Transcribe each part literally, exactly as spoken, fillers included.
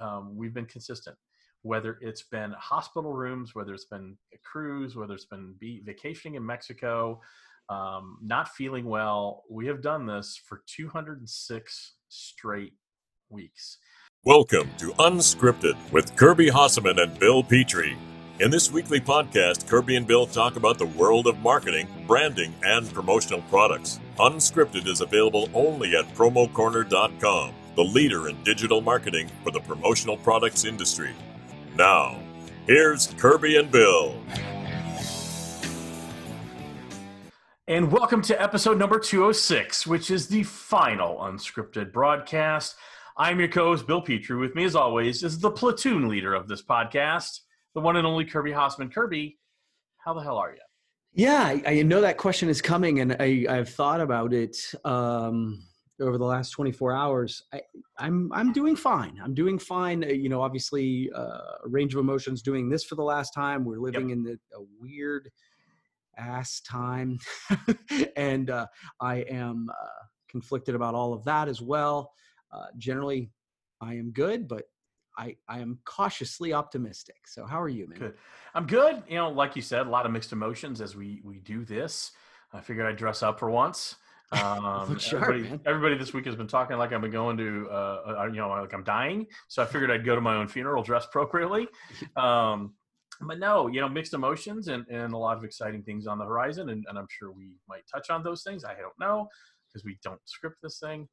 um, we've been consistent. Whether it's been hospital rooms, whether it's been a cruise, whether it's been be vacationing in Mexico, um, not feeling well, we have done this for two hundred six straight weeks. Welcome to Unscripted with Kirby Hossaman and Bill Petrie. In this weekly podcast, Kirby and Bill talk about the world of marketing, branding, and promotional products. Unscripted is available only at promo corner dot com, the leader in digital marketing for the promotional products industry. Now, here's Kirby and Bill. And welcome to episode number two oh six, which is the final Unscripted broadcast. I'm your co-host, Bill Petrie. With me, as always, is the platoon leader of this podcast, the one and only Kirby Hossaman. Kirby, how the hell are you? Yeah, I know that question is coming, and I, I've thought about it um, over the last twenty-four hours. I, I'm I'm doing fine. I'm doing fine. You know, obviously, uh, a range of emotions doing this for the last time. We're living yep. in the, a weird-ass time, and uh, I am uh, conflicted about all of that as well. Uh, generally, I am good, but I, I am cautiously optimistic. So how are you, man? Good. I'm good. You know, like you said, a lot of mixed emotions as we, we do this. I figured I'd dress up for once. Um, Look sharp, everybody, man. Everybody this week has been talking like I've been going to, uh, you know, like I'm dying. So I figured I'd go to my own funeral dressed appropriately. Um, but no, you know, mixed emotions and, and a lot of exciting things on the horizon. And, and I'm sure we might touch on those things. I don't know because we don't script this thing.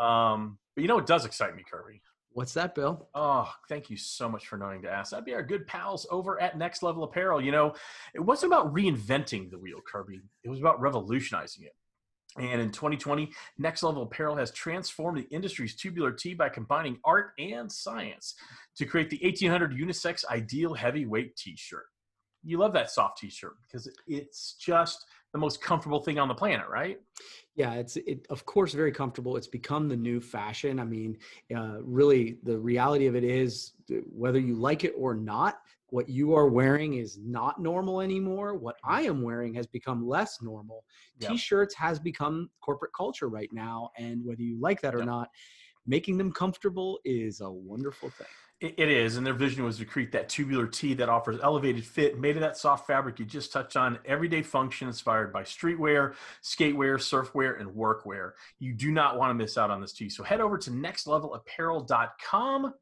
Um, but you know, it does excite me, Kirby. What's that, Bill? Oh, thank you so much for knowing to ask. That'd be our good pals over at Next Level Apparel. You know, it wasn't about reinventing the wheel, Kirby. It was about revolutionizing it. And in twenty twenty, Next Level Apparel has transformed the industry's tubular tea by combining art and science to create the eighteen hundred unisex ideal heavyweight t-shirt. You love that soft t-shirt because it's just the most comfortable thing on the planet, right? Yeah, it's it, of course, very comfortable. It's become the new fashion. I mean, uh, really, the reality of it is, whether you like it or not, what you are wearing is not normal anymore. What I am wearing has become less normal. Yep. T-shirts has become corporate culture right now, and whether you like that or yep. not, making them comfortable is a wonderful thing. It is, and their vision was to create that tubular tee that offers elevated fit, made of that soft fabric you just touched on, everyday function inspired by streetwear, skatewear, surfwear, and workwear. You do not want to miss out on this tee. So head over to next level apparel dot com.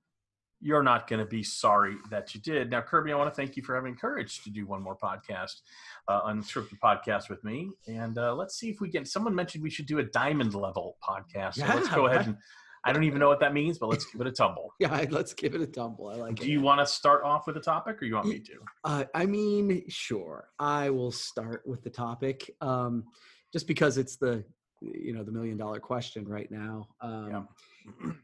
You're not going to be sorry that you did. Now, Kirby, I want to thank you for having courage to do one more podcast, uh, unscripted podcast with me. And uh, let's see if we can. Someone mentioned we should do a diamond level podcast. So yeah, let's go ahead and. I don't even know what that means, but let's give it a tumble. Yeah, let's give it a tumble. I like Do it. Do you want to start off with a topic or you want me to? Uh, I mean, sure. I will start with the topic um, just because it's the, you know, the million dollar question right now. Um, yeah.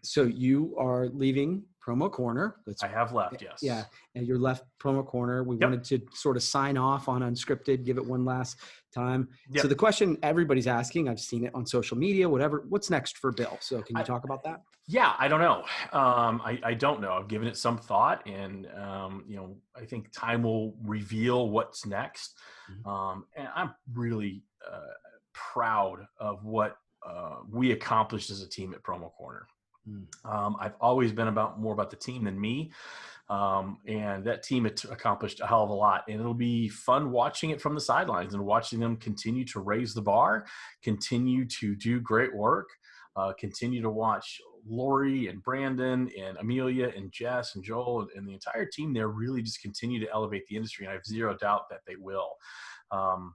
So you are leaving Promo Corner. That's, I have left, yes. Yeah, and you're left Promo Corner. We yep. wanted to sort of sign off on Unscripted, give it one last time. Yep. So the question everybody's asking, I've seen it on social media, whatever, what's next for Bill? So can you I, talk about that? Yeah, I don't know. Um, I, I don't know. I've given it some thought, and um, you know, I think time will reveal what's next. Mm-hmm. Um, and I'm really uh, proud of what uh, we accomplished as a team at Promo Corner. Um, I've always been about more about the team than me. Um, and that team at- accomplished a hell of a lot, and it'll be fun watching it from the sidelines and watching them continue to raise the bar, continue to do great work, uh, continue to watch Lori and Brandon and Amelia and Jess and Joel and, and the entire team there really just continue to elevate the industry. And I have zero doubt that they will. Um,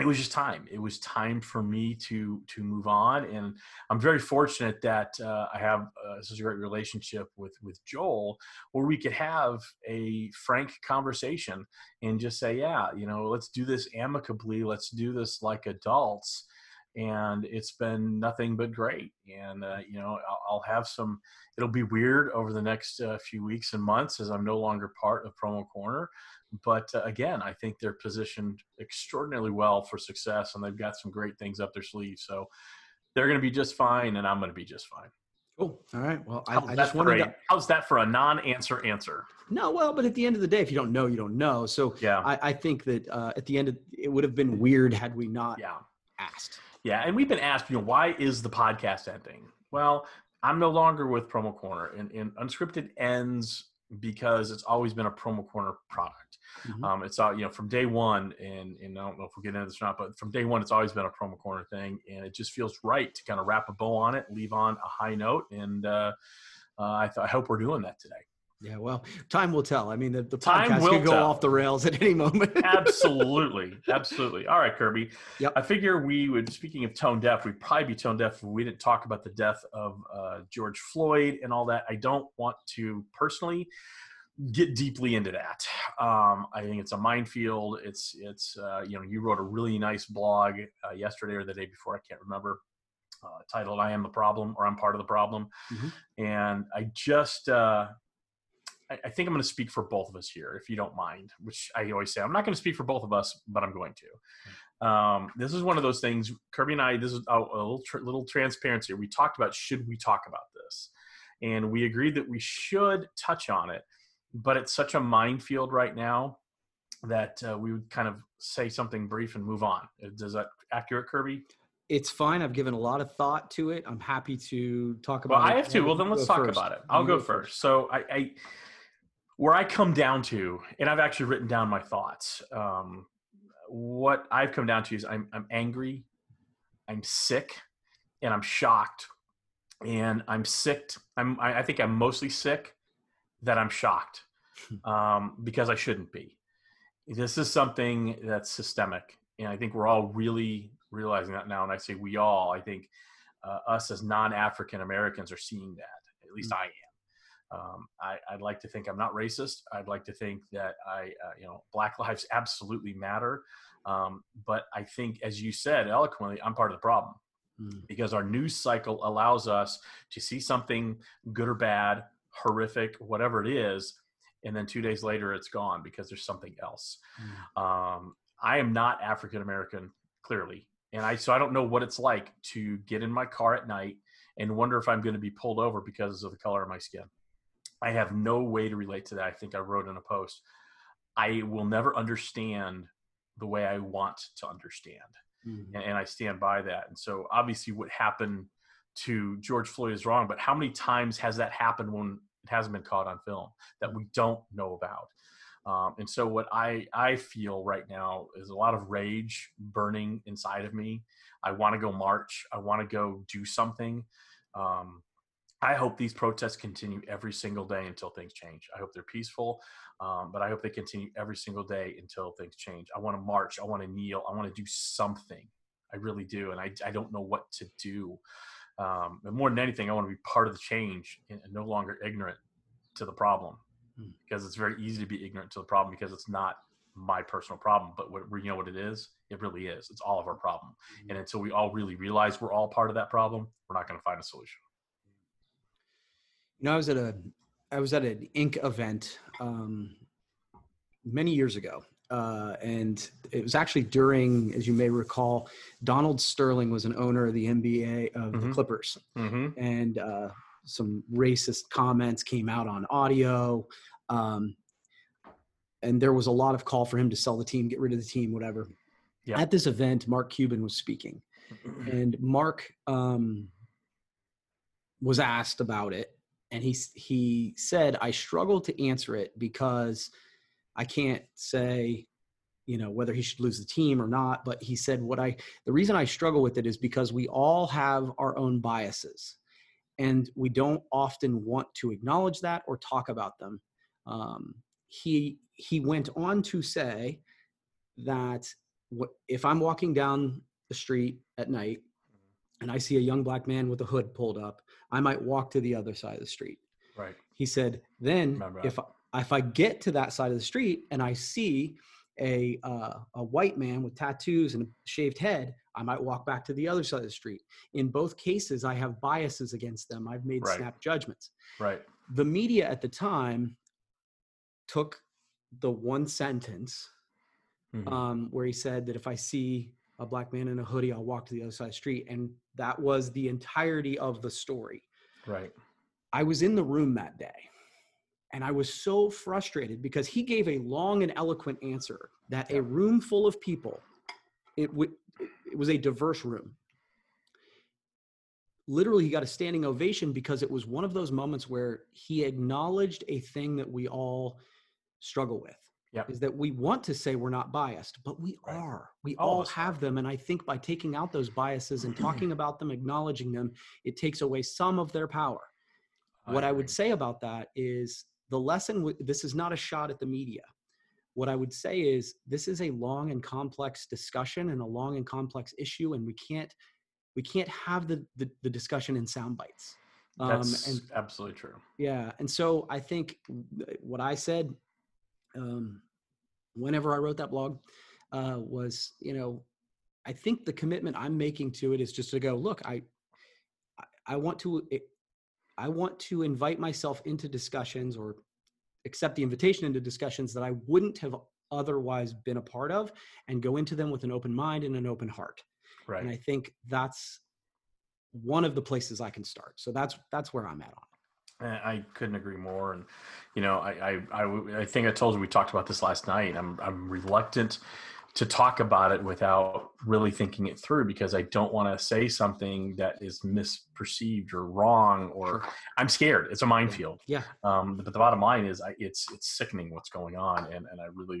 It was just time. It was time for me to to move on, and I'm very fortunate that uh, I have uh, such a great relationship with with Joel, where we could have a frank conversation and just say, yeah, you know, let's do this amicably. Let's do this like adults, and it's been nothing but great. And uh, you know, I'll, I'll have some. It'll be weird over the next uh, few weeks and months as I'm no longer part of Promo Corner. But uh, again, I think they're positioned extraordinarily well for success, and they've got some great things up their sleeve. So they're going to be just fine, and I'm going to be just fine. Cool. All right. Well, I, I just wanted to... How's that for a non-answer answer? No, well, but at the end of the day, if you don't know, you don't know. So yeah. I, I think that uh, at the end, of, it would have been weird had we not yeah. asked. Yeah, and we've been asked, you know, why is the podcast ending? Well, I'm no longer with Promo Corner, and, and Unscripted ends because it's always been a Promo Corner product. Mm-hmm. Um, it's all, you know, from day one, and, and I don't know if we'll get into this or not, but from day one, it's always been a Promo Corner thing, and it just feels right to kind of wrap a bow on it, leave on a high note, and uh, uh, I, th- I hope we're doing that today. Yeah, well, time will tell. I mean, the, the podcast could go tell. off the rails at any moment. Absolutely. Absolutely. All right, Kirby. Yep. I figure we would, speaking of tone deaf, we'd probably be tone deaf if we didn't talk about the death of uh, George Floyd and all that. I don't want to personally get deeply into that. Um, I think it's a minefield. It's, it's uh, you know, you wrote a really nice blog uh, yesterday or the day before, I can't remember, uh, titled I Am the Problem, or I'm Part of the Problem. Mm-hmm. And I just... Uh, I think I'm going to speak for both of us here, if you don't mind, which I always say, I'm not going to speak for both of us, but I'm going to. Um, this is one of those things, Kirby and I, this is a, a little, tr- little transparency. We talked about, should we talk about this? And we agreed that we should touch on it, but it's such a minefield right now that uh, we would kind of say something brief and move on. Is that accurate, Kirby? It's fine. I've given a lot of thought to it. I'm happy to talk about well, it. Well, I have to. Well, then let's talk first. about it. I'll go, go first. first. So I... I Where I come down to, and I've actually written down my thoughts, um, what I've come down to is I'm I'm angry, I'm sick, and I'm shocked. And I'm sick. I'm, I think I'm mostly sick that I'm shocked um, because I shouldn't be. This is something that's systemic. And I think we're all really realizing that now. And I say we all, I think uh, us as non-African Americans are seeing that, at least mm-hmm. I am. Um, I, I'd like to think I'm not racist. I'd like to think that I, uh, you know, Black lives absolutely matter. Um, but I think, as you said eloquently, I'm part of the problem mm. because our news cycle allows us to see something good or bad, horrific, whatever it is. And then two days later, it's gone because there's something else. Mm. Um, I am not African-American, clearly. And I, so I don't know what it's like to get in my car at night and wonder if I'm going to be pulled over because of the color of my skin. I have no way to relate to that. I think I wrote in a post, I will never understand the way I want to understand. Mm-hmm. And, and I stand by that. And so obviously what happened to George Floyd is wrong, but how many times has that happened when it hasn't been caught on film that we don't know about? Um, and so what I, I feel right now is a lot of rage burning inside of me. I want to go march. I want to go do something. Um, I hope these protests continue every single day until things change. I hope they're peaceful, um, but I hope they continue every single day until things change. I want to march. I want to kneel. I want to do something. I really do, and I, I don't know what to do. Um, and more than anything, I want to be part of the change and no longer ignorant to the problem, mm. because it's very easy to be ignorant to the problem because it's not my personal problem, but what, you know what it is? It really is. It's all of our problem. Mm. And until we all really realize we're all part of that problem, we're not going to find a solution. You know, I was at a, I was at an Incorporated event um, many years ago, uh, and it was actually during, as you may recall, Donald Sterling was an owner of the N B A of mm-hmm. the Clippers, mm-hmm. and uh, some racist comments came out on audio, um, and there was a lot of call for him to sell the team, get rid of the team, whatever. Yeah. At this event, Mark Cuban was speaking, and Mark um, was asked about it. And he he said, I struggle to answer it because I can't say, you know, whether he should lose the team or not. But he said, what I the reason I struggle with it is because we all have our own biases, and we don't often want to acknowledge that or talk about them. Um, he he went on to say that what, if I'm walking down the street at night and I see a young black man with a hood pulled up, I might walk to the other side of the street. Right. He said, then if I, if I get to that side of the street and I see a, uh, a white man with tattoos and a shaved head, I might walk back to the other side of the street. In both cases, I have biases against them. I've made right. snap judgments. Right. The media at the time took the one sentence mm-hmm. um, where he said that if I see a black man in a hoodie, I'll walk to the other side of the street. And that was the entirety of the story. Right. I was in the room that day, and I was so frustrated because he gave a long and eloquent answer that a room full of people, it, w- it was a diverse room. literally he got a standing ovation because it was one of those moments where he acknowledged a thing that we all struggle with. Yep. Is that we want to say we're not biased, but we right. are. We all, all have them. And I think by taking out those biases and talking about them, acknowledging them, it takes away some of their power. I what agree. I would say about that is the lesson, w- this is not a shot at the media. What I would say is this is a long and complex discussion and a long and complex issue. And we can't, we can't have the, the, the discussion in sound bites. Um, That's and, absolutely true. Yeah. And so I think what I said, um, whenever I wrote that blog, uh, was, you know, I think the commitment I'm making to it is just to go, look, I, I want to, it, I want to invite myself into discussions or accept the invitation into discussions that I wouldn't have otherwise been a part of, and go into them with an open mind and an open heart. Right. And I think that's one of the places I can start. So that's, that's where I'm at on it. I couldn't agree more. And, you know, I, I, I, I think I told you, we talked about this last night. I'm, I'm reluctant to talk about it without really thinking it through, because I don't want to say something that is misperceived or wrong, or sure. I'm scared. It's a minefield. Yeah. Um, but the bottom line is I, it's, it's sickening what's going on. And, and I really,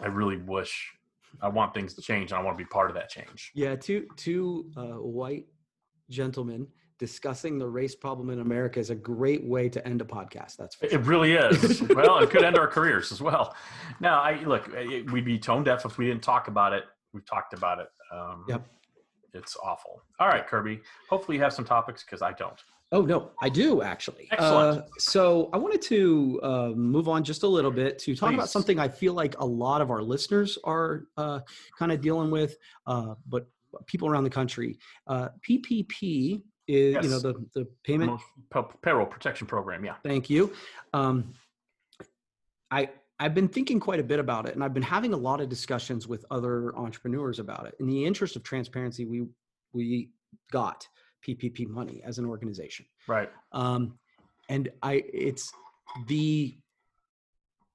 I really wish, I want things to change, and I want to be part of that change. Yeah. Two, two, uh, white gentlemen discussing the race problem in America is a great way to end a podcast. That's for sure. It really is. Well, it could end our careers as well. Now, I look, it, we'd be tone deaf if we didn't talk about it. We've talked about it. Um, yep. It's awful. All right, Kirby. Hopefully you have some topics, because I don't. Oh, no, I do actually. Excellent. Uh, so I wanted to uh, move on just a little bit to talk Please. about something I feel like a lot of our listeners are uh, kind of dealing with, uh, but people around the country. Uh, P P P. Is, yes. You know, the, the payment payroll protection program. Yeah. Thank you. Um, I, I've been thinking quite a bit about it, and I've been having a lot of discussions with other entrepreneurs about it. In the interest of transparency, we, we got P P P money as an organization. Right. Um, and I, it's the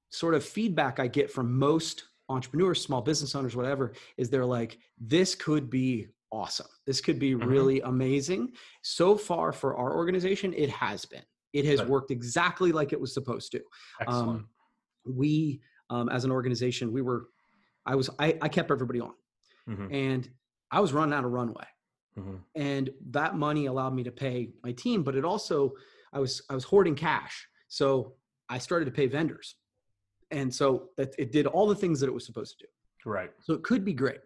sort of feedback I get from most entrepreneurs, small business owners, whatever, is they're like, this could be awesome. This could be really mm-hmm. amazing. So far for our organization, it has been. It has worked exactly like it was supposed to. Excellent. Um, we, um, as an organization, we were, I was, I, I kept everybody on mm-hmm. and I was running out of runway mm-hmm. and that money allowed me to pay my team, but it also, I was, I was hoarding cash. So I started to pay vendors. And so that it did all the things that it was supposed to do. Right. So it could be great.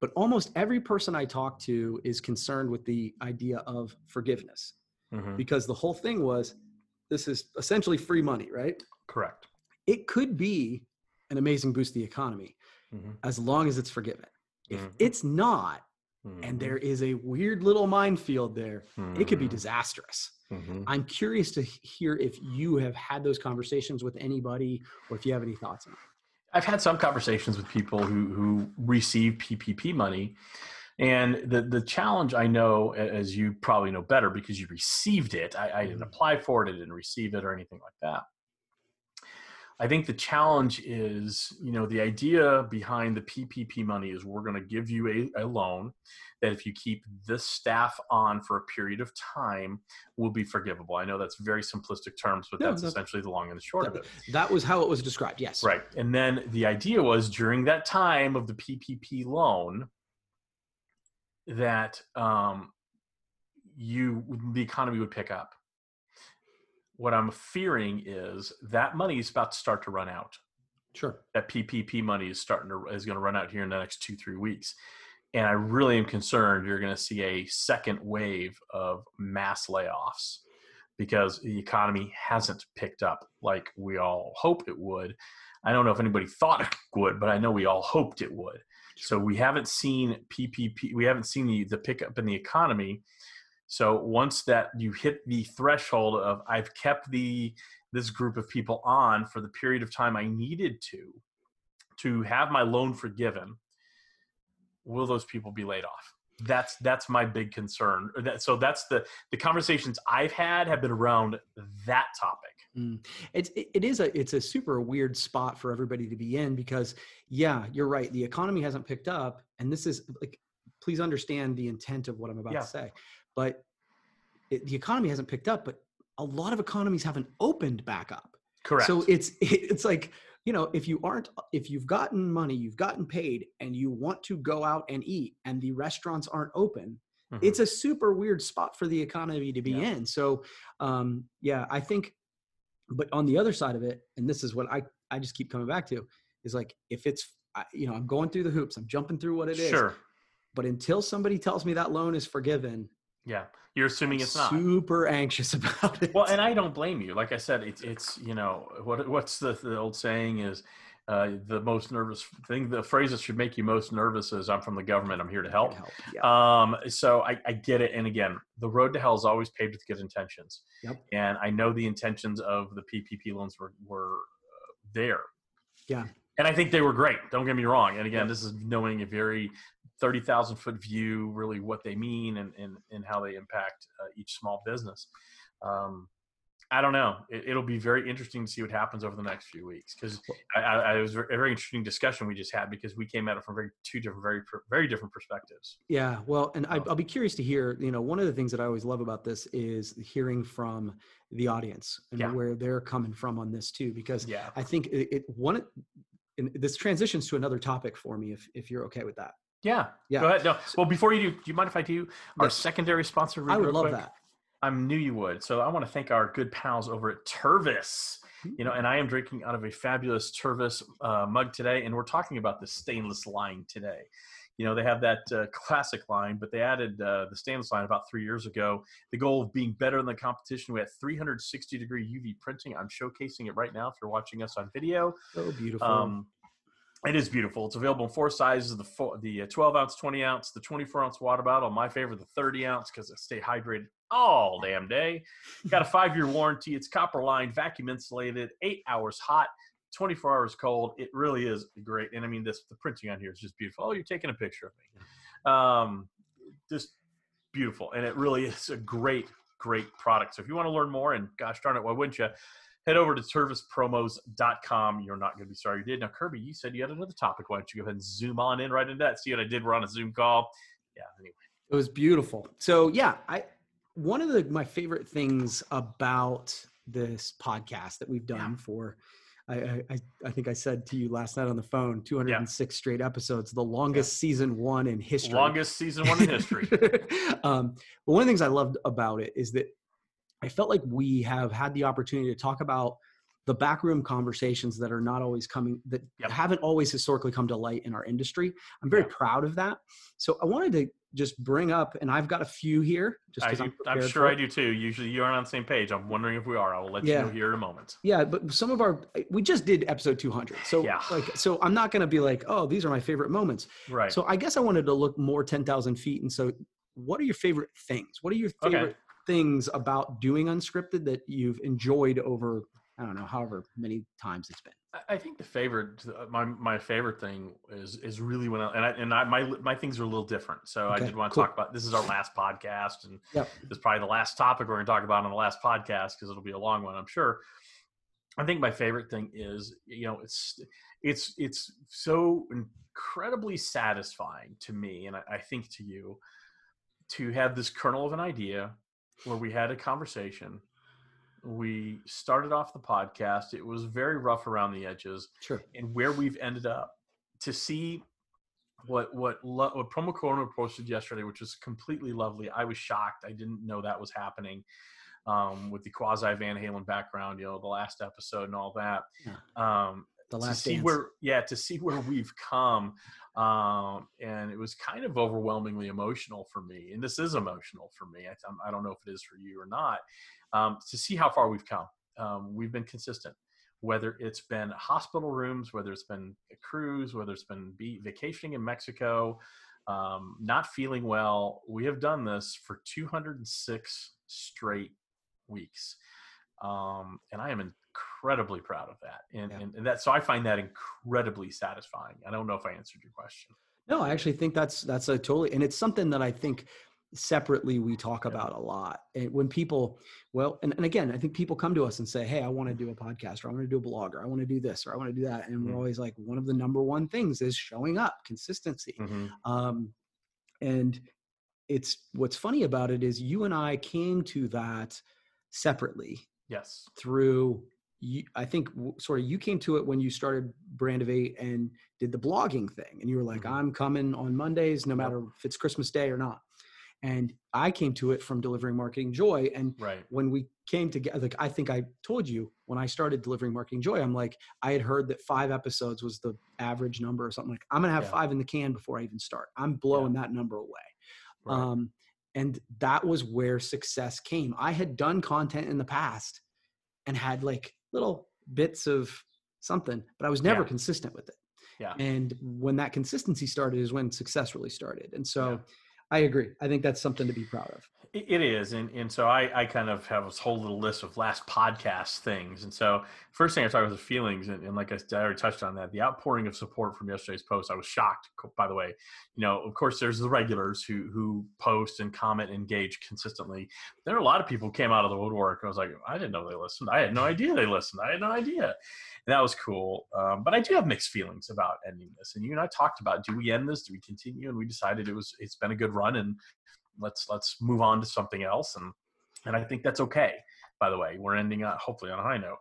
But almost every person I talk to is concerned with the idea of forgiveness mm-hmm. because the whole thing was, this is essentially free money, right? Correct. It could be an amazing boost to the economy mm-hmm. as long as it's forgiven. Mm-hmm. If it's not, mm-hmm. and there is a weird little minefield there, mm-hmm. it could be disastrous. Mm-hmm. I'm curious to hear if you have had those conversations with anybody or if you have any thoughts on it. I've had some conversations with people who, who receive P P P money, and the, the challenge, I know, as you probably know better because you received it, I, I didn't apply for it, I didn't receive it or anything like that. I think the challenge is, you know, the idea behind the P P P money is we're going to give you a, a loan that if you keep this staff on for a period of time will be forgivable. I know that's very simplistic terms, but no, that's no. essentially the long and the short that, of it. That was how it was described. Yes. Right. And then the idea was during that time of the P P P loan that um, you, the economy would pick up. What I'm fearing is that money is about to start to run out. Sure. That P P P money is starting to, is going to run out here in the next two, three weeks. And I really am concerned you're going to see a second wave of mass layoffs because the economy hasn't picked up like we all hope it would. I don't know if anybody thought it would, but I know we all hoped it would. So we haven't seen P P P, we haven't seen the, the pickup in the economy. So once that you hit the threshold of I've kept the this group of people on for the period of time I needed to, to have my loan forgiven, will those people be laid off? That's that's my big concern. So that's the the conversations I've had have been around that topic. Mm. It's it is a it's a super weird spot for everybody to be in because yeah, you're right. The economy hasn't picked up, and this is like, please understand the intent of what I'm about yeah. to say. But it, the economy hasn't picked up, but a lot of economies haven't opened back up. Correct. So it's, it's like, you know, if you aren't, if you've gotten money, you've gotten paid and you want to go out and eat and the restaurants aren't open, mm-hmm. it's a super weird spot for the economy to be yeah. in. So, um, yeah, I think, but on the other side of it, and this is what I, I just keep coming back to is like, if it's, you know, I'm going through the hoops, I'm jumping through what it is, sure. but until somebody tells me that loan is forgiven, yeah. You're assuming I'm it's not. Super anxious about it. Well, and I don't blame you. Like I said, it's, it's, you know, what, what's the, the old saying is, uh, the most nervous thing, the phrase that should make you most nervous is I'm from the government. I'm here to help. help. Yeah. Um, so I, I get it. And again, the road to hell is always paved with good intentions. Yep. And I know the intentions of the P P P loans were, were there. Yeah. And I think they were great. Don't get me wrong. And again, yeah. this is knowing a very thirty thousand foot view, really what they mean and, and, and how they impact uh, each small business. Um, I don't know. It, it'll be very interesting to see what happens over the next few weeks. Cause I, I, I was a very interesting discussion we just had because we came at it from very, two different, very, very different perspectives. Yeah. Well, and I, I'll be curious to hear, you know, one of the things that I always love about this is hearing from the audience and yeah. where they're coming from on this too, because yeah. I think it, it one, and this transitions to another topic for me, if, if you're okay with that. Yeah. Yeah. Go ahead. No. Well, before you do, do you mind if I do our yes. secondary sponsor? I would love quick? that. I knew you would. So I want to thank our good pals over at Tervis, you know, and I am drinking out of a fabulous Tervis uh, mug today. And we're talking about the stainless line today. You know, they have that uh, classic line, but they added uh, the stainless line about three years ago. The goal of being better than the competition. We had three hundred sixty degree U V printing. I'm showcasing it right now. If you're watching us on video. So beautiful. Um, It is beautiful. It's available in four sizes, the four, the twelve ounce, twenty ounce, the twenty-four ounce water bottle. My favorite, the thirty ounce, because I stay hydrated all damn day. Got a five year warranty. It's copper lined, vacuum insulated, eight hours hot, twenty-four hours cold. It really is great. And I mean, this the printing on here is just beautiful. Oh, you're taking a picture of me. Um, just beautiful. And it really is a great, great product. So if you want to learn more, and gosh darn it, why wouldn't you? Head over to service promos dot com. You're not going to be sorry you did. Now, Kirby, you said you had another topic. Why don't you go ahead and zoom on in right into that? See what I did? We're on a Zoom call. Yeah, anyway. It was beautiful. So, yeah, I one of the, my favorite things about this podcast that we've done yeah. for, I, I I think I said to you last night on the phone, two hundred six yeah. straight episodes, the longest yeah. season one in history. Longest season one in history. um, but one of the things I loved about it is that I felt like we have had the opportunity to talk about the backroom conversations that are not always coming, that yep. haven't always historically come to light in our industry. I'm very yep. proud of that. So I wanted to just bring up, and I've got a few here. Just I do, I'm, I'm sure I do too. Usually you aren't on the same page. I'm wondering if we are. I will let yeah. you know here in a moment. Yeah, but some of our, we just did episode two hundred. So yeah. like, so I'm not going to be like, oh, these are my favorite moments. Right. So I guess I wanted to look more ten thousand feet. And so what are your favorite things? What are your favorite okay. things about doing Unscripted that you've enjoyed over, I don't know, however many times it's been? I think the favorite, my my favorite thing is is really when I, and I, and I, my my things are a little different. So okay, I did want to cool. talk about, this is our last podcast and yep. this is probably the last topic we're going to talk about on the last podcast because it'll be a long one, I'm sure. I think my favorite thing is, you know, it's, it's, it's so incredibly satisfying to me. And I, I think to you, to have this kernel of an idea where we had a conversation. We started off the podcast. It was very rough around the edges. Sure. And where we've ended up, to see what what what Promo Corner posted yesterday, which was completely lovely. I was shocked. I didn't know that was happening um, with the quasi Van Halen background, you know, the last episode and all that. Yeah. Um, the last to see dance. Where, yeah, to see where we've come. Um, and it was kind of overwhelmingly emotional for me. And this is emotional for me. I, I don't know if it is for you or not, um, to see how far we've come. Um, we've been consistent, whether it's been hospital rooms, whether it's been a cruise, whether it's been be- vacationing in Mexico, um, not feeling well. We have done this for two hundred six straight weeks. Um, and I am in, incredibly proud of that. And, yeah. and, and that, so I find that incredibly satisfying. I don't know if I answered your question. No, I actually think that's, that's a totally, and it's something that I think separately we talk yeah. about a lot. And when people, well, and, and again, I think people come to us and say, hey, I want to do a podcast, or I want to do a blog, or I want to do this, or I want to do that. And mm-hmm. we're always like, one of the number one things is showing up, consistency. Mm-hmm. Um, and it's what's funny about it is you and I came to that separately. Yes. Through, you, I think sort of you came to it when you started Brandivate and did the blogging thing. And you were like, mm-hmm. I'm coming on Mondays, no matter if it's Christmas Day or not. And I came to it from Delivering Marketing Joy. And right. when we came together, like I think I told you when I started Delivering Marketing Joy, I'm like, I had heard that five episodes was the average number or something like, I'm going to have yeah. five in the can before I even start. I'm blowing yeah. that number away. Right. Um, and that was where success came. I had done content in the past and had like little bits of something, but I was never yeah. consistent with it. Yeah. And when that consistency started is when success really started. And so yeah. I agree. I think that's something to be proud of. It is. And and so I, I kind of have this whole little list of last podcast things. And so first thing I talked about was feelings. And, and like I, I already touched on that, the outpouring of support from yesterday's post, I was shocked, by the way. You know, of course, there's the regulars who who post and comment, engage consistently. There are a lot of people who came out of the woodwork. I was like, I didn't know they listened. I had no idea they listened. I had no idea. And that was cool. Um, but I do have mixed feelings about ending this. And you and I talked about, do we end this? Do we continue? And we decided it was, it's been a good run, and let's let's move on to something else. And and I think that's okay. By the way, we're ending on hopefully on a high note.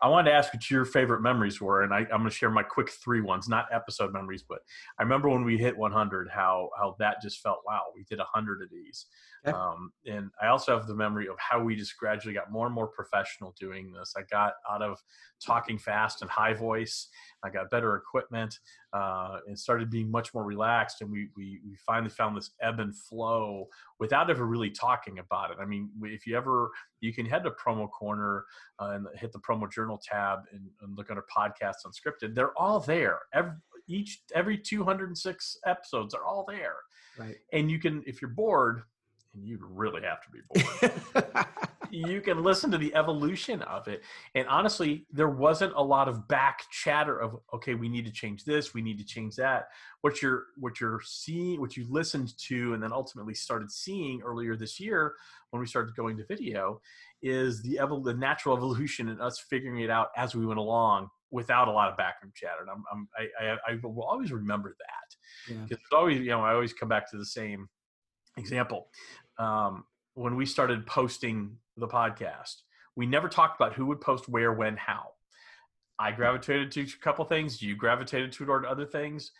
I wanted to ask what your favorite memories were, and I, I'm going to share my quick three ones, not episode memories, but I remember when we hit one hundred, how how that just felt, wow, we did one hundred of these. Okay. Um, and I also have the memory of how we just gradually got more and more professional doing this. I got out of talking fast and high voice. I got better equipment uh, and started being much more relaxed. And we, we we finally found this ebb and flow without ever really talking about it. I mean, if you ever, you can head to Promo Corner uh, and hit the Promo Journal tab and, and look under Podcasts Unscripted. They're all there. Every, each, every two hundred six episodes are all there. Right. And you can, if you're bored, and you really have to be bored, you can listen to the evolution of it. And honestly, there wasn't a lot of back chatter of, okay, we need to change this, we need to change that. What you're, what you're seeing, what you listened to, and then ultimately started seeing earlier this year when we started going to video is the, evol- the natural evolution and us figuring it out as we went along without a lot of backroom chatter. And I'm, I'm, I, I, I will always remember that. Because yeah. it's always, you know, I always come back to the same example. Um, when we started posting the podcast, we never talked about who would post where, when, how. I gravitated to a couple things. You gravitated toward other things,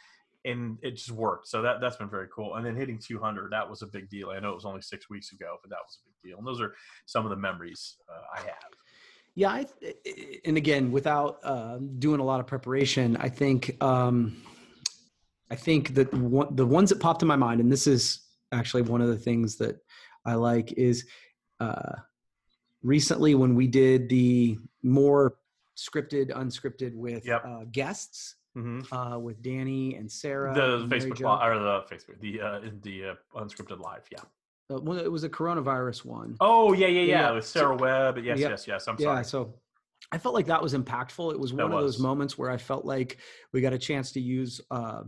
and it just worked. So that that's been very cool. And then hitting two hundred, that was a big deal. I know it was only six weeks ago, but that was a big deal. And those are some of the memories uh, I have. Yeah, I th- and again, without uh, doing a lot of preparation, I think um, I think that one, the ones that popped in my mind, and this is actually one of the things that I like is uh, recently when we did the more scripted, unscripted with yep. uh, guests, mm-hmm. uh, with Danny and Sarah. The and Facebook li- or the Facebook, the uh, the uh, unscripted live, yeah. Uh, well, it was a coronavirus one. Oh yeah, yeah, yeah. yeah. With Sarah so, Webb. Yes, yep. yes, yes. I'm sorry. Yeah, so I felt like that was impactful. It was one that of was. those moments where I felt like we got a chance to use. Uh,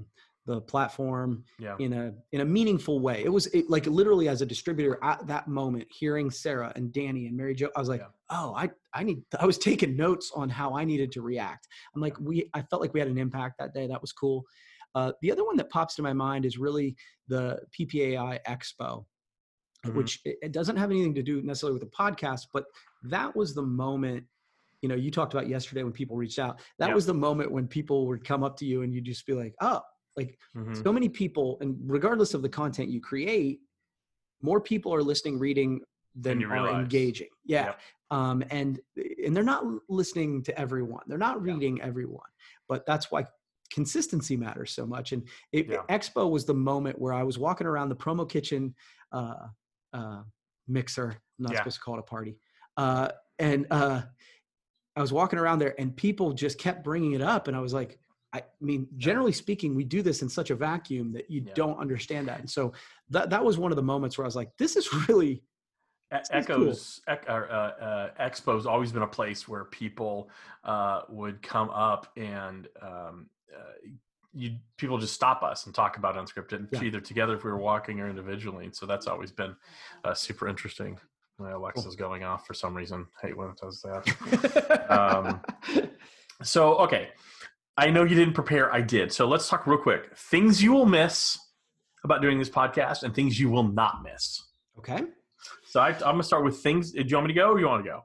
the platform yeah. in a, in a meaningful way. It was it, like literally as a distributor at that moment, hearing Sarah and Danny and Mary Jo, I was like, yeah. Oh, I, I need, I was taking notes on how I needed to react. I'm like, we, I felt like we had an impact that day. That was cool. Uh, the other one that pops to my mind is really the P P A I Expo, mm-hmm. which it, it doesn't have anything to do necessarily with the podcast, but that was the moment. You know, you talked about yesterday when people reached out, that yeah. was the moment when people would come up to you and you'd just be like, oh, like mm-hmm. so many people, and regardless of the content you create, more people are listening, reading than are realize. engaging. Yeah. Yep. Um, and, and they're not listening to everyone. They're not reading yeah. everyone, but that's why consistency matters so much. And it, yeah. Expo was the moment where I was walking around the Promo Kitchen uh, uh, mixer. I'm not yeah. supposed to call it a party. Uh, and uh, I was walking around there and people just kept bringing it up. And I was like, I mean, generally speaking, we do this in such a vacuum that you yeah. don't understand that. And so that that was one of the moments where I was like, this is really this Echoes, is cool. uh, uh, Expo's always been a place where people uh, would come up and um, uh, you people just stop us and talk about Unscripted yeah. either together if we were walking or individually. And so that's always been uh, super interesting. My Alexa's cool. going off for some reason. I hate when it does that. um, so, okay. I know you didn't prepare. I did. So let's talk real quick. Things you will miss about doing this podcast and things you will not miss. Okay. So I, I'm going to start with things. Do you want me to go or you want to go?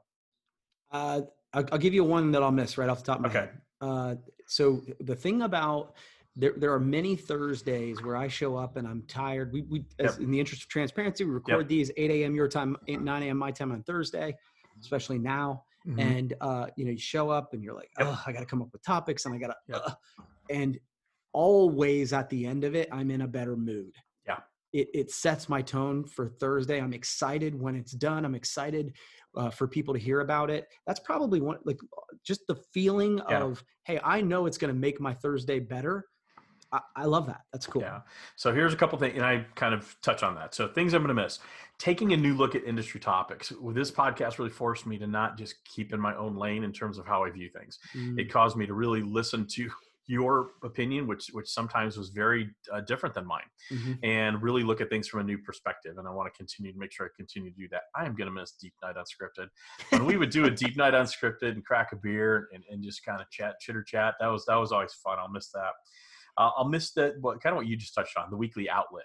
Uh, I'll, I'll give you one that I'll miss right off the top of my okay. head. Uh, so the thing about there, there are many Thursdays where I show up and I'm tired. We, we as, yep. in the interest of transparency, we record yep. these eight a.m. your time, nine a.m. my time on Thursday, especially now. Mm-hmm. And, uh, you know, you show up and you're like, oh, yep. I got to come up with topics and I got to, yep. uh, and always at the end of it, I'm in a better mood. Yeah. It, it sets my tone for Thursday. I'm excited when it's done. I'm excited uh, for people to hear about it. That's probably one, like just the feeling yeah. of, hey, I know it's going to make my Thursday better. I, I love that. That's cool. Yeah. So here's a couple things, and I kind of touch on that. So things I'm going to miss. Taking a new look at industry topics. This podcast really forced me to not just keep in my own lane in terms of how I view things. Mm. It caused me to really listen to your opinion, which which sometimes was very uh, different than mine, mm-hmm. and really look at things from a new perspective. And I want to continue to make sure I continue to do that. I am going to miss Deep Night Unscripted. When we would do a Deep Night Unscripted and crack a beer and, and just kind of chat, chitter chat, that was that was always fun. I'll miss that. Uh, I'll miss that. Well, kind of what you just touched on, the weekly outlet,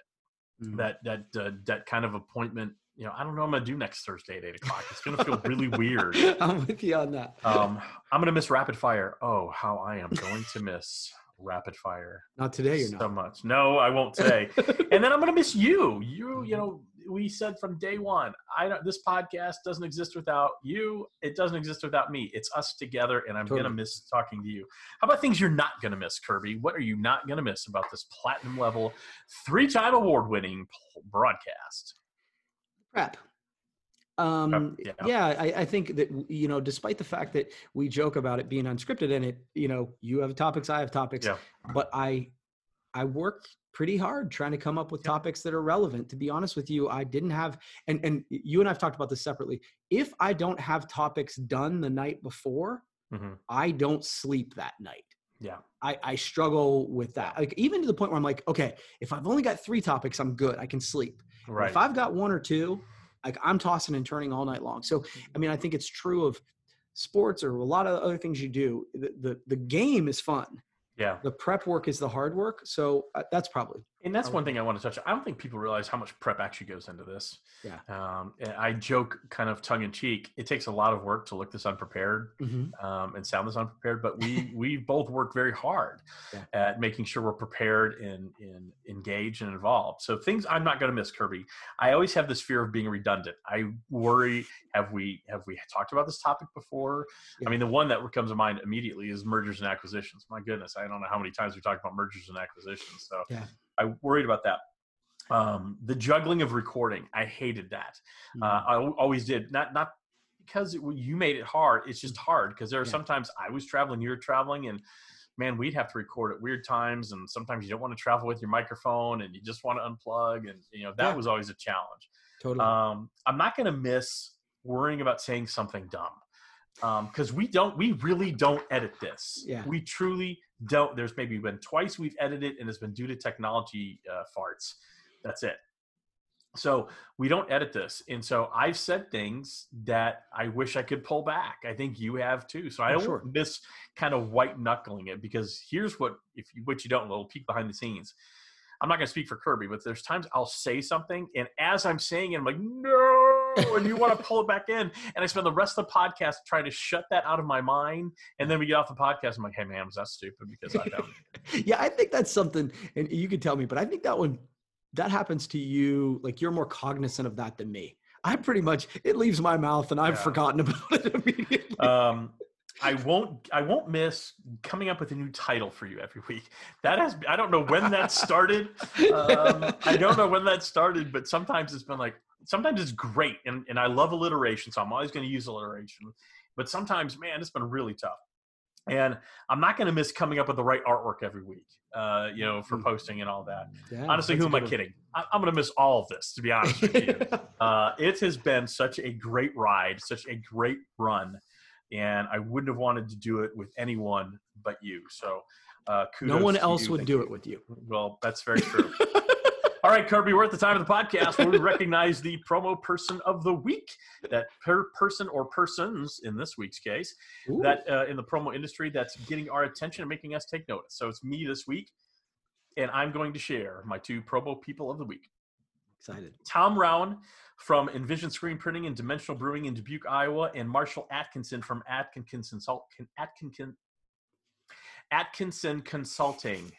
mm-hmm. that that uh, that kind of appointment. You know, I don't know what I'm going to do next Thursday at eight o'clock. It's going to feel really weird. I'm with you on that. Um, I'm going to miss rapid fire. Oh, how I am going to miss rapid fire. Not today, you're not. So much. No, I won't today. And then I'm going to miss you. You, you know, we said from day one, I don't, this podcast doesn't exist without you. It doesn't exist without me. It's us together, and I'm totally. going to miss talking to you. How about things you're not going to miss, Kirby? What are you not going to miss about this platinum level, three-time award-winning broadcast? Prep. Um, yeah, yeah I, I think that, you know, despite the fact that we joke about it being unscripted and it, you know, you have topics, I have topics, yeah. but I, I work pretty hard trying to come up with yeah. topics that are relevant. To be honest with you, I didn't have, and, and you and I've talked about this separately. If I don't have topics done the night before, mm-hmm. I don't sleep that night. Yeah. I, I struggle with that. Like even to the point where I'm like, okay, if I've only got three topics, I'm good. I can sleep. Right. If I've got one or two, like I'm tossing and turning all night long. So, I mean, I think it's true of sports or a lot of other things you do. The, the, the game is fun. Yeah. The prep work is the hard work. So uh, that's probably. And that's one thing I want to touch on. I don't think people realize how much prep actually goes into this. Yeah. Um, and I joke kind of tongue in cheek. It takes a lot of work to look this unprepared mm-hmm. um, and sound this unprepared, but we, we both work very hard yeah. at making sure we're prepared and, and engaged and involved. So things I'm not going to miss, Kirby. I always have this fear of being redundant. I worry, have we, have we talked about this topic before? Yeah. I mean, the one that comes to mind immediately is mergers and acquisitions. My goodness. I don't know how many times we talked about mergers and acquisitions. So yeah. I worried about that. Um, the juggling of recording, I hated that. Mm-hmm. Uh, I w- always did. Not not because it, you made it hard. It's just hard because there are yeah. sometimes I was traveling, you were traveling, and man, we'd have to record at weird times. And sometimes you don't want to travel with your microphone, and you just want to unplug. And you know that yeah. was always a challenge. Totally. Um, I'm not going to miss worrying about saying something dumb. Because um, we don't, we really don't edit this. Yeah. We truly don't. There's maybe been twice we've edited and it's been due to technology uh, farts. That's it. So we don't edit this. And so I've said things that I wish I could pull back. I think you have too. So I don't sure. miss kind of white knuckling it because here's what, if you, what you don't, a little peek behind the scenes. I'm not going to speak for Kirby, but there's times I'll say something and as I'm saying it, I'm like, no. And you want to pull it back in. And I spend the rest of the podcast trying to shut that out of my mind. And then we get off the podcast. I'm like, hey, man, was that stupid? Because I don't. Yeah, I think that's something. And you can tell me, but I think that one, that happens to you. Like you're more cognizant of that than me. I pretty much, it leaves my mouth and I've yeah. forgotten about it immediately. Um, I won't, I won't miss coming up with a new title for you every week. That has, I don't know when that started. Um, I don't know when that started, but sometimes it's been like, sometimes it's great. And, and I love alliteration. So I'm always going to use alliteration, but sometimes, man, it's been really tough. And I'm not going to miss coming up with the right artwork every week, uh, you know, for posting and all that. Damn, honestly, who am I kidding? I, I'm going to miss all of this, to be honest with you. Uh, it has been such a great ride, such a great run. And I wouldn't have wanted to do it with anyone but you. So uh, kudos. No one else would do it with you. Well, that's very true. All right, Kirby, we're at the time of the podcast where we recognize the promo person of the week. That per person or persons, in this week's case, Ooh. that uh, in the promo industry that's getting our attention and making us take notice. So it's me this week. and I'm going to share my two promo people of the week. Excited. Tom Rowan from Envision Screen Printing and Dimensional Brewing in Dubuque, Iowa, and Marshall Atkinson from Atkinson Consulting. Atkinson, Atkinson Consulting.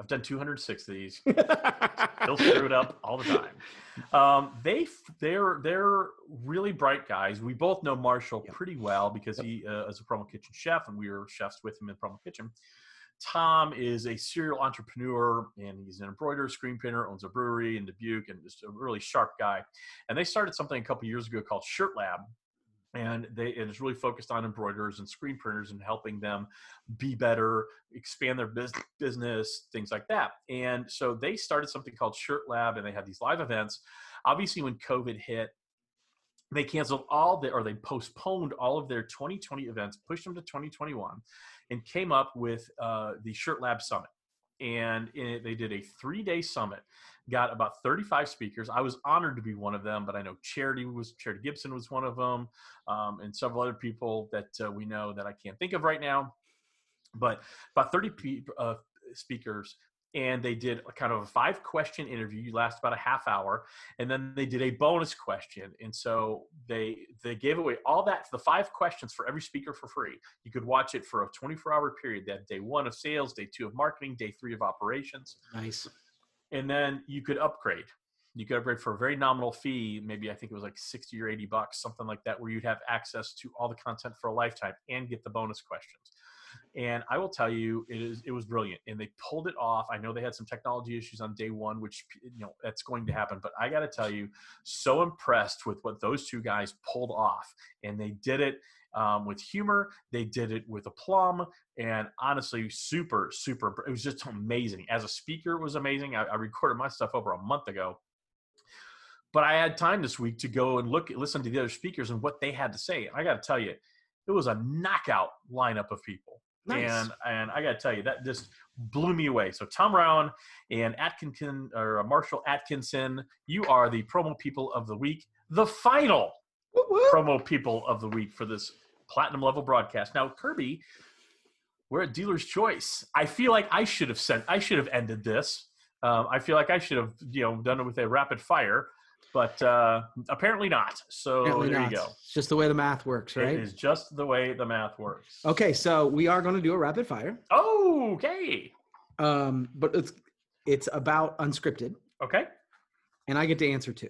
I've done two hundred six of these. They'll screw it up all the time. Um, they, they're, they're really bright guys. We both know Marshall yep. pretty well because yep. he uh, is a Promo Kitchen chef, and we were chefs with him in Promo Kitchen. Tom is a serial entrepreneur, and he's an embroiderer, screen printer, owns a brewery in Dubuque, and just a really sharp guy. And they started something a couple years ago called Shirt Lab. And they, it is really focused on embroiderers and screen printers and helping them be better, expand their business, business, things like that. And so they started something called Shirt Lab, and they had these live events. Obviously, when COVID hit, they canceled all the, or they postponed all of their twenty twenty events, pushed them to twenty twenty-one, and came up with uh, the Shirt Lab Summit. And it, they did a three-day summit, got about thirty-five speakers. I was honored to be one of them, but I know Charity was Charity Gibson was one of them, um, and several other people that uh, we know that I can't think of right now. But about thirty pe- uh, speakers, and they did a kind of a five-question interview. You last about a half hour, and then they did a bonus question. And so they they gave away all that, the five questions for every speaker for free. You could watch it for a twenty-four hour period. They had day one of sales, day two of marketing, day three of operations. Nice. And then you could upgrade. You could upgrade for a very nominal fee. Maybe I think it was like sixty or eighty bucks, something like that, where you'd have access to all the content for a lifetime and get the bonus questions. And I will tell you, it is it was brilliant, and they pulled it off. I know they had some technology issues on day one, which, you know, that's going to happen. But I got to tell you, so impressed with what those two guys pulled off, and they did it um, with humor. They did it with aplomb, and honestly, super, super. It was just amazing. As a speaker, it was amazing. I, I recorded my stuff over a month ago. But I had time this week to go and look, listen to the other speakers and what they had to say. I got to tell you, it was a knockout lineup of people. Nice. And and I got to tell you, that just blew me away. So Tom Rowan and Atkinson, or Marshall Atkinson, you are the promo people of the week, the final Woo-woo. promo people of the week for this platinum level broadcast. Now, Kirby, we're at Dealer's Choice. I feel like I should have sent, I should have ended this. Um, I feel like I should have, you know, done it with a rapid fire. But uh, apparently not. So apparently there not. you go. It's just the way the math works, right? It is just the way the math works. Okay, so we are going to do a rapid fire. Oh, okay. Um, but it's it's about Unscripted. Okay. And I get to answer two.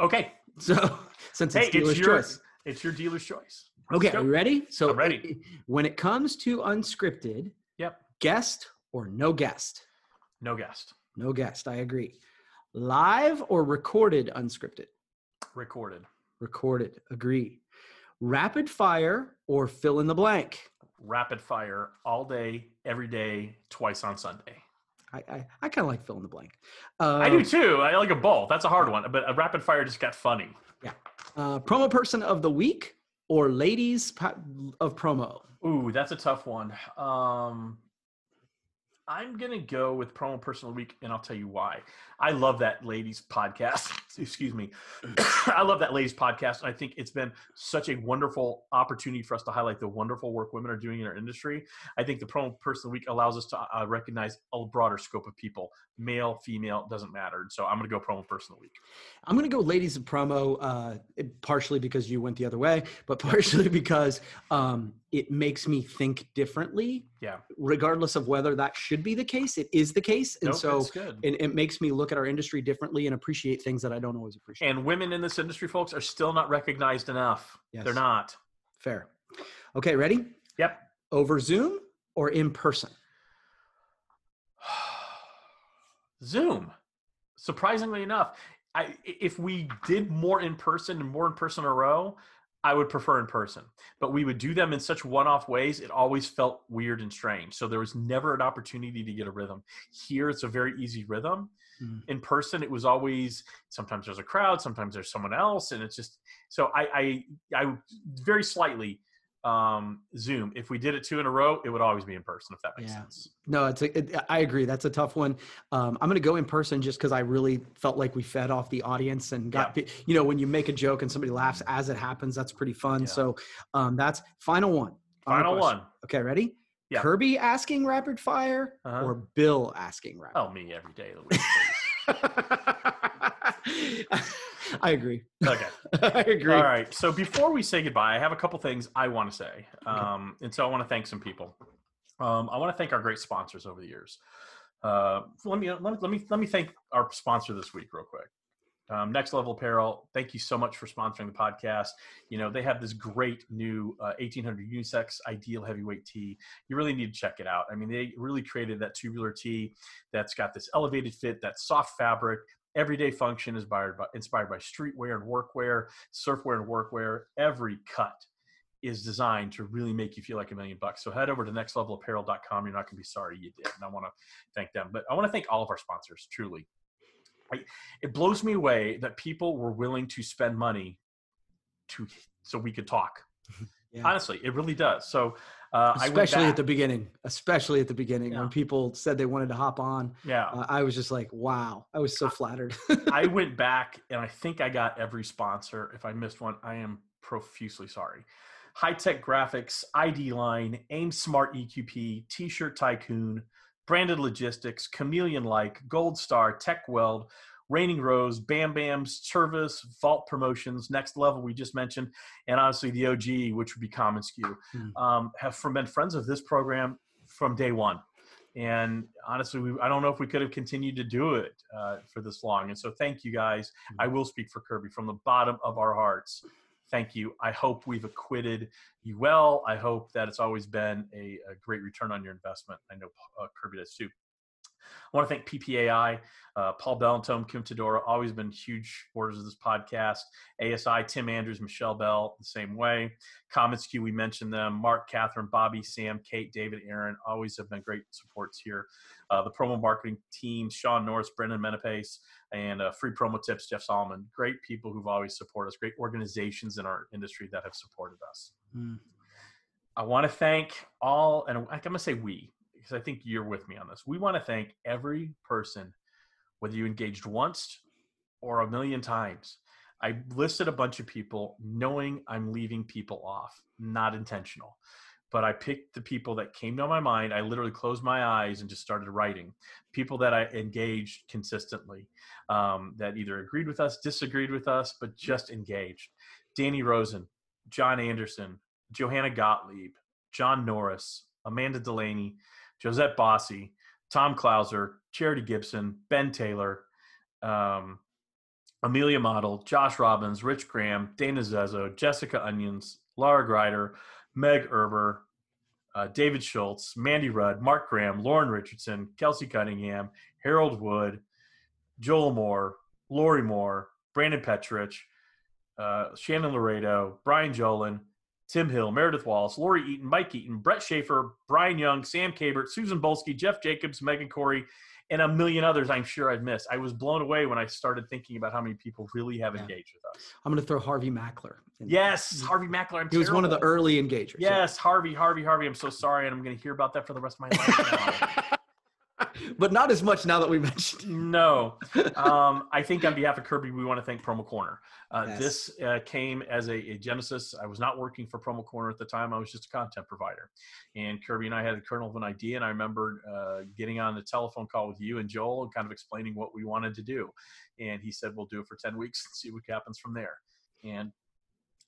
Okay. So since hey, it's dealer's it's your, choice, it's your dealer's choice. Let's okay, go. Are you ready? So I'm ready. When it comes to Unscripted, yep. Guest or no guest? No guest. No guest. I agree. Live or recorded Unscripted? Recorded. Recorded. Agree. Rapid fire or fill in the blank? Rapid fire all day, every day, twice on Sunday. I I, I kind of like fill in the blank. Um, I do too. I like a bowl. That's a hard one. But a rapid fire just got funny. Yeah. Uh, promo person of the week or ladies of promo? Ooh, that's a tough one. Um I'm going to go with Promo Personal Week, and I'll tell you why. I love that ladies podcast. Excuse me. I love that ladies podcast. I think it's been such a wonderful opportunity for us to highlight the wonderful work women are doing in our industry. I think the Promo Personal Week allows us to uh, recognize a broader scope of people, male, female, doesn't matter. And so I'm going to go Promo Personal Week. I'm going to go ladies of promo, uh, partially because you went the other way, but partially because um, it makes me think differently. Yeah. Regardless of whether that should be the case, it is the case. And nope, so and it makes me look at our industry differently and appreciate things that I don't always appreciate. And women in this industry, folks, are still not recognized enough. Yes. They're not. Fair. Okay, ready? Yep. Over Zoom or in person? Zoom. Surprisingly enough, I, if we did more in person and more in person in a row, I would prefer in person, but we would do them in such one-off ways. It always felt weird and strange. So there was never an opportunity to get a rhythm. Here, it's a very easy rhythm. Mm. In person, it was always, sometimes there's a crowd, sometimes there's someone else. And it's just, so I, I, I very slightly um, Zoom. If we did it two in a row, it would always be in person, if that makes yeah. sense. No, it's a, it, I agree. That's a tough one. Um, I'm going to go in person just because I really felt like we fed off the audience and got, yeah. you know, when you make a joke and somebody laughs as it happens, that's pretty fun. Yeah. So um, that's final one. Final, final one. Okay, ready? Yeah. Kirby asking rapid fire uh-huh. or Bill asking rapid fire? Oh, me every day of the week, please. I agree. Okay. I agree. All right. So before we say goodbye, I have a couple things I want to say. Um, okay. And so I want to thank some people. Um, I want to thank our great sponsors over the years. Uh, let me, let me, let me, let me thank our sponsor this week real quick. Um, Next Level Apparel, thank you so much for sponsoring the podcast. You know, they have this great new uh, eighteen hundred unisex ideal heavyweight tee. You really need to check it out. I mean, they really created that tubular tee that's got this elevated fit, that soft fabric. Everyday function is inspired by, inspired by streetwear and workwear, surfwear and workwear. Every cut is designed to really make you feel like a million bucks. So head over to next level apparel dot com. You're not going to be sorry you did. And I want to thank them. But I want to thank all of our sponsors, truly. I, it blows me away that people were willing to spend money to so we could talk. Yeah. Honestly, it really does. So, uh, especially I at the beginning, especially at the beginning yeah. when people said they wanted to hop on. Yeah. Uh, I was just like, wow, I was so flattered. I went back and I think I got every sponsor. If I missed one, I am profusely sorry. High Tech Graphics, I D Line, Aim Smart E Q P, T-Shirt Tycoon, Branded Logistics, Chameleon Like, Gold Star, Tech Weld, Raining Rose, Bam Bams, Tervis, Vault Promotions, Next Level we just mentioned, and honestly the O G, which would be Common Skew, mm-hmm. um, have from, been friends of this program from day one. And honestly, we, I don't know if we could have continued to do it uh, for this long. And so thank you guys. Mm-hmm. I will speak for Kirby from the bottom of our hearts. Thank you. I hope we've acquitted you well. I hope that it's always been a, a great return on your investment. I know uh, Kirby does too. I want to thank P P A I, uh, Paul Bellantome, Kim Todora, always been huge orders of this podcast. A S I, Tim Andrews, Michelle Bell, the same way. Common Skew, we mentioned them. Mark, Catherine, Bobby, Sam, Kate, David, Aaron, always have been great supports here. Uh, the promo marketing team, Sean Norris, Brendan Menapace, and uh, Free Promo Tips, Jeff Solomon. Great people who've always supported us. Great organizations in our industry that have supported us. Mm. I want to thank all, and I'm going to say we, because I think you're with me on this. We want to thank every person, whether you engaged once or a million times. I listed a bunch of people knowing I'm leaving people off, not intentional, but I picked the people that came to my mind. I literally closed my eyes and just started writing. People that I engaged consistently, um, that either agreed with us, disagreed with us, but just engaged. Danny Rosen, John Anderson, Johanna Gottlieb, John Norris, Amanda Delaney, Josette Bossy, Tom Klauser, Charity Gibson, Ben Taylor, um, Amelia Model, Josh Robbins, Rich Graham, Dana Zezzo, Jessica Onions, Laura Grider, Meg Erber, uh, David Schultz, Mandy Rudd, Mark Graham, Lauren Richardson, Kelsey Cunningham, Harold Wood, Joel Moore, Lori Moore, Brandon Petrich, uh, Shannon Laredo, Brian Jolin, Tim Hill, Meredith Wallace, Lori Eaton, Mike Eaton, Brett Schaefer, Brian Young, Sam Cabert, Susan Bolsky, Jeff Jacobs, Megan Corey, and a million others I'm sure I've missed. I was blown away when I started thinking about how many people really have yeah. engaged with us. I'm going to throw Harvey Mackler. In yes, there. Harvey Mackler. I'm he terrible. was one of the early engagers. Yes, yeah. Harvey, Harvey, Harvey. I'm so sorry, and I'm going to hear about that for the rest of my life now. But not as much now that we mentioned. No. Um, I think on behalf of Kirby, we want to thank Promo Corner. Uh, yes. This uh, came as a, a genesis. I was not working for Promo Corner at the time. I was just a content provider. And Kirby and I had a kernel of an idea, and I remember uh, getting on a telephone call with you and Joel and kind of explaining what we wanted to do. And he said, we'll do it for ten weeks and see what happens from there. And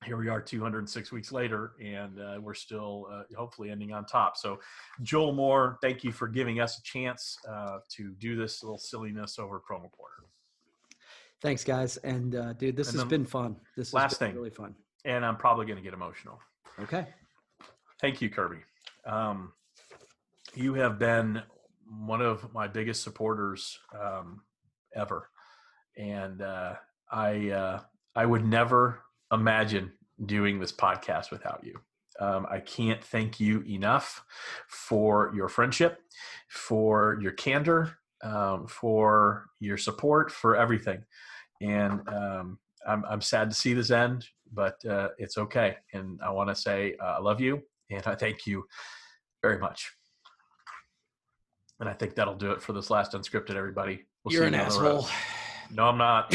here we are two hundred six weeks later, and uh, we're still uh, hopefully ending on top. So Joel Moore, thank you for giving us a chance uh, to do this little silliness over Promo Corner. Thanks, guys. And uh, dude, this and has been fun. This last has been thing, really fun. And I'm probably going to get emotional. Okay. Thank you, Kirby. Um, you have been one of my biggest supporters um, ever. And uh, I, uh, I would never imagine doing this podcast without you. Um, I can't thank you enough for your friendship, for your candor, um, for your support, for everything. And um, I'm, I'm sad to see this end, but uh, it's okay. And I want to say uh, I love you, and I thank you very much. And I think that'll do it for this last Unscripted, everybody. We'll You're see an you asshole. No, I'm not.